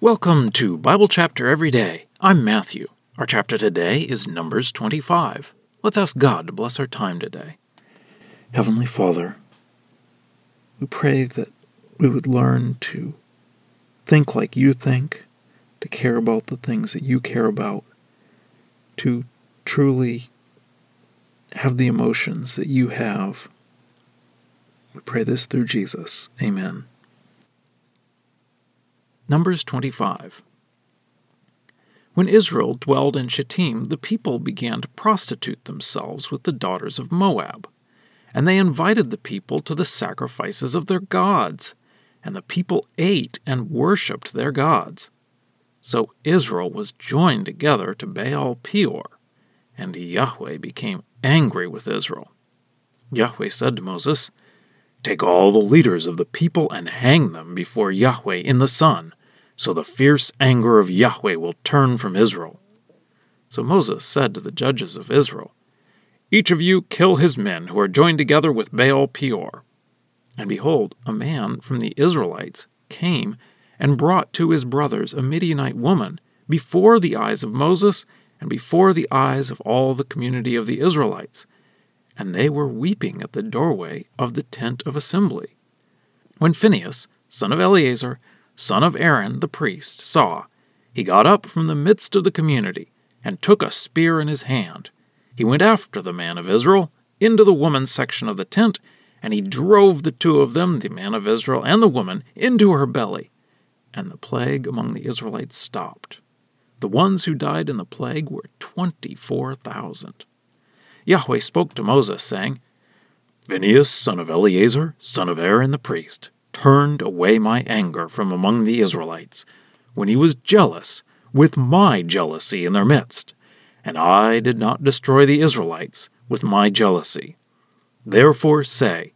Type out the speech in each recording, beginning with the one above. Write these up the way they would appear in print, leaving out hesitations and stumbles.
Welcome to Bible Chapter Every Day. I'm Matthew. Our chapter today is Numbers 25. Let's ask God to bless our time today. Heavenly Father, we pray that we would learn to think like you think, to care about the things that you care about, to truly have the emotions that you have. We pray this through Jesus. Amen. Numbers 25. When Israel dwelled in Shittim, the people began to prostitute themselves with the daughters of Moab, and they invited the people to the sacrifices of their gods, and the people ate and worshipped their gods. So Israel was joined together to Baal Peor, and Yahweh became angry with Israel. Yahweh said to Moses, "Take all the leaders of the people and hang them before Yahweh in the sun, so the fierce anger of Yahweh will turn from Israel." So Moses said to the judges of Israel, "Each of you kill his men who are joined together with Baal Peor." And behold, a man from the Israelites came and brought to his brothers a Midianite woman before the eyes of Moses and before the eyes of all the community of the Israelites, and they were weeping at the doorway of the tent of assembly. When Phinehas, son of Eleazar, son of Aaron the priest, saw, he got up from the midst of the community, and took a spear in his hand. He went after the man of Israel into the woman's section of the tent, and he drove the two of them, the man of Israel and the woman, into her belly. And the plague among the Israelites stopped. The ones who died in the plague were 24,000. Yahweh spoke to Moses, saying, "Phinehas, son of Eleazar, son of Aaron the priest, turned away my anger from among the Israelites, when he was jealous with my jealousy in their midst, and I did not destroy the Israelites with my jealousy. Therefore say,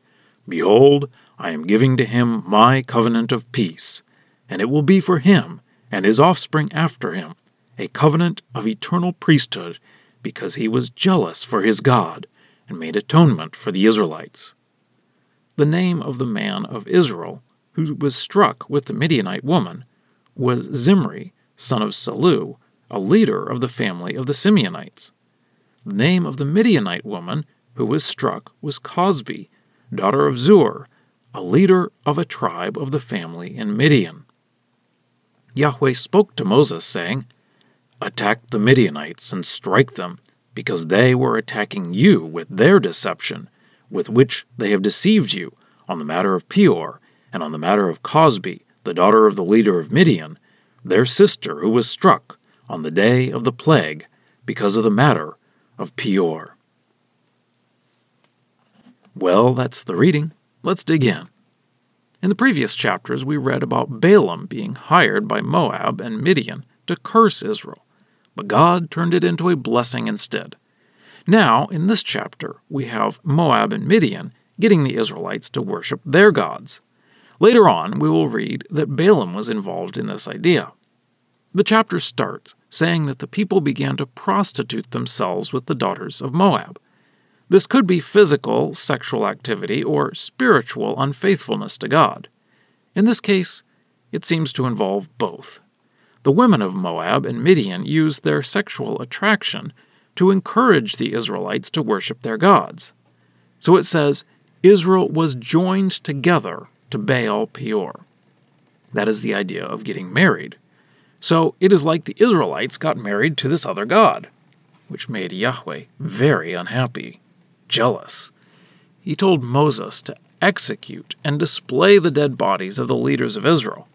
Behold, I am giving to him my covenant of peace, and it will be for him and his offspring after him, a covenant of eternal priesthood, because he was jealous for his God, and made atonement for the Israelites." The name of the man of Israel who was struck with the Midianite woman was Zimri, son of Salu, a leader of the family of the Simeonites. The name of the Midianite woman who was struck was Cozbi, daughter of Zur, a leader of a tribe of the family in Midian. Yahweh spoke to Moses, saying, "Attack the Midianites and strike them, because they were attacking you with their deception, with which they have deceived you, on the matter of Peor, and on the matter of Cozbi, the daughter of the leader of Midian, their sister who was struck on the day of the plague, because of the matter of Peor." Well, that's the reading. Let's dig in. In the previous chapters, we read about Balaam being hired by Moab and Midian to curse Israel, but God turned it into a blessing instead. Now, in this chapter, we have Moab and Midian getting the Israelites to worship their gods. Later on, we will read that Balaam was involved in this idea. The chapter starts saying that the people began to prostitute themselves with the daughters of Moab. This could be physical, sexual activity, or spiritual unfaithfulness to God. In this case, it seems to involve both. The women of Moab and Midian used their sexual attraction to encourage the Israelites to worship their gods. So it says, Israel was joined together to Baal Peor. That is the idea of getting married. So it is like the Israelites got married to this other god, which made Yahweh very unhappy, jealous. He told Moses to execute and display the dead bodies of the leaders of Israel.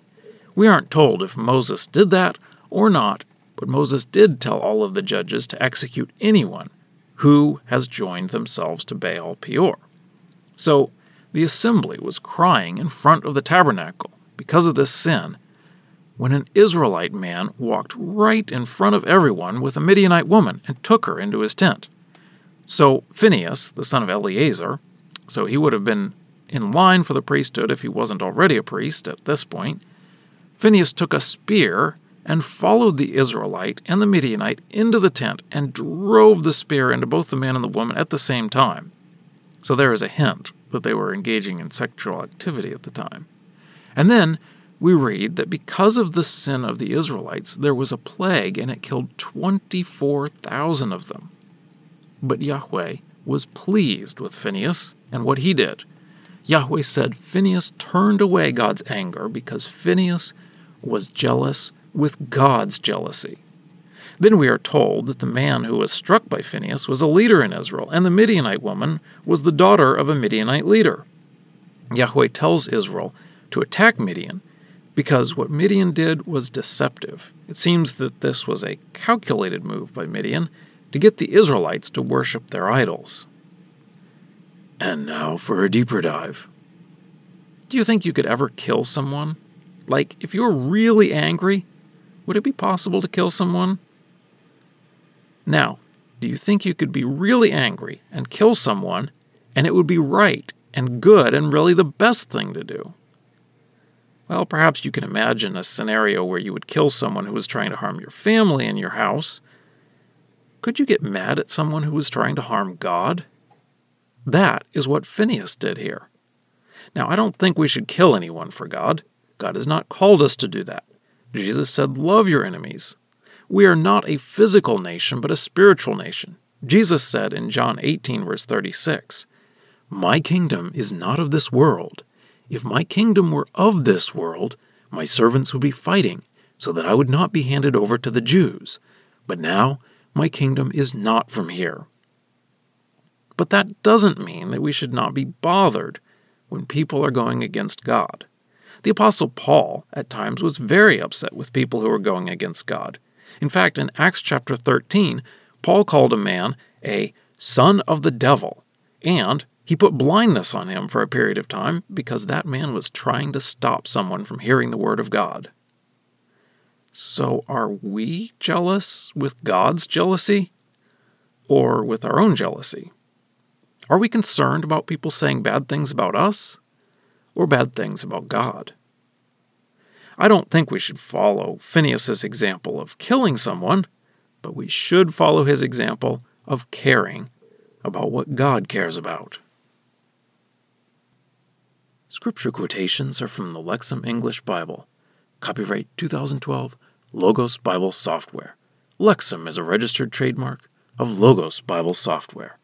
We aren't told if Moses did that or not, but Moses did tell all of the judges to execute anyone who has joined themselves to Baal Peor. So the assembly was crying in front of the tabernacle because of this sin, when an Israelite man walked right in front of everyone with a Midianite woman and took her into his tent. So Phinehas, the son of Eleazar, so he would have been in line for the priesthood if he wasn't already a priest at this point, Phinehas took a spear and followed the Israelite and the Midianite into the tent and drove the spear into both the man and the woman at the same time. So there is a hint that they were engaging in sexual activity at the time. And then we read that because of the sin of the Israelites, there was a plague and it killed 24,000 of them. But Yahweh was pleased with Phinehas and what he did. Yahweh said Phinehas turned away God's anger because Phinehas was jealous with God's jealousy. Then we are told that the man who was struck by Phinehas was a leader in Israel, and the Midianite woman was the daughter of a Midianite leader. Yahweh tells Israel to attack Midian because what Midian did was deceptive. It seems that this was a calculated move by Midian to get the Israelites to worship their idols. And now for a deeper dive. Do you think you could ever kill someone? Like, if you were really angry, would it be possible to kill someone? Now, do you think you could be really angry and kill someone, and it would be right and good and really the best thing to do? Well, perhaps you can imagine a scenario where you would kill someone who was trying to harm your family and your house. Could you get mad at someone who was trying to harm God? That is what Phinehas did here. Now, I don't think we should kill anyone for God. God has not called us to do that. Jesus said, "Love your enemies." We are not a physical nation, but a spiritual nation. Jesus said in John 18, verse 36, "My kingdom is not of this world. If my kingdom were of this world, my servants would be fighting, so that I would not be handed over to the Jews. But now, my kingdom is not from here." But that doesn't mean that we should not be bothered when people are going against God. The Apostle Paul, at times, was very upset with people who were going against God. In fact, in Acts chapter 13, Paul called a man a son of the devil, and he put blindness on him for a period of time because that man was trying to stop someone from hearing the word of God. So are we jealous with God's jealousy or with our own jealousy? Are we concerned about people saying bad things about us or bad things about God? I don't think we should follow Phinehas' example of killing someone, but we should follow his example of caring about what God cares about. Scripture quotations are from the Lexham English Bible. Copyright 2012, Logos Bible Software. Lexham is a registered trademark of Logos Bible Software.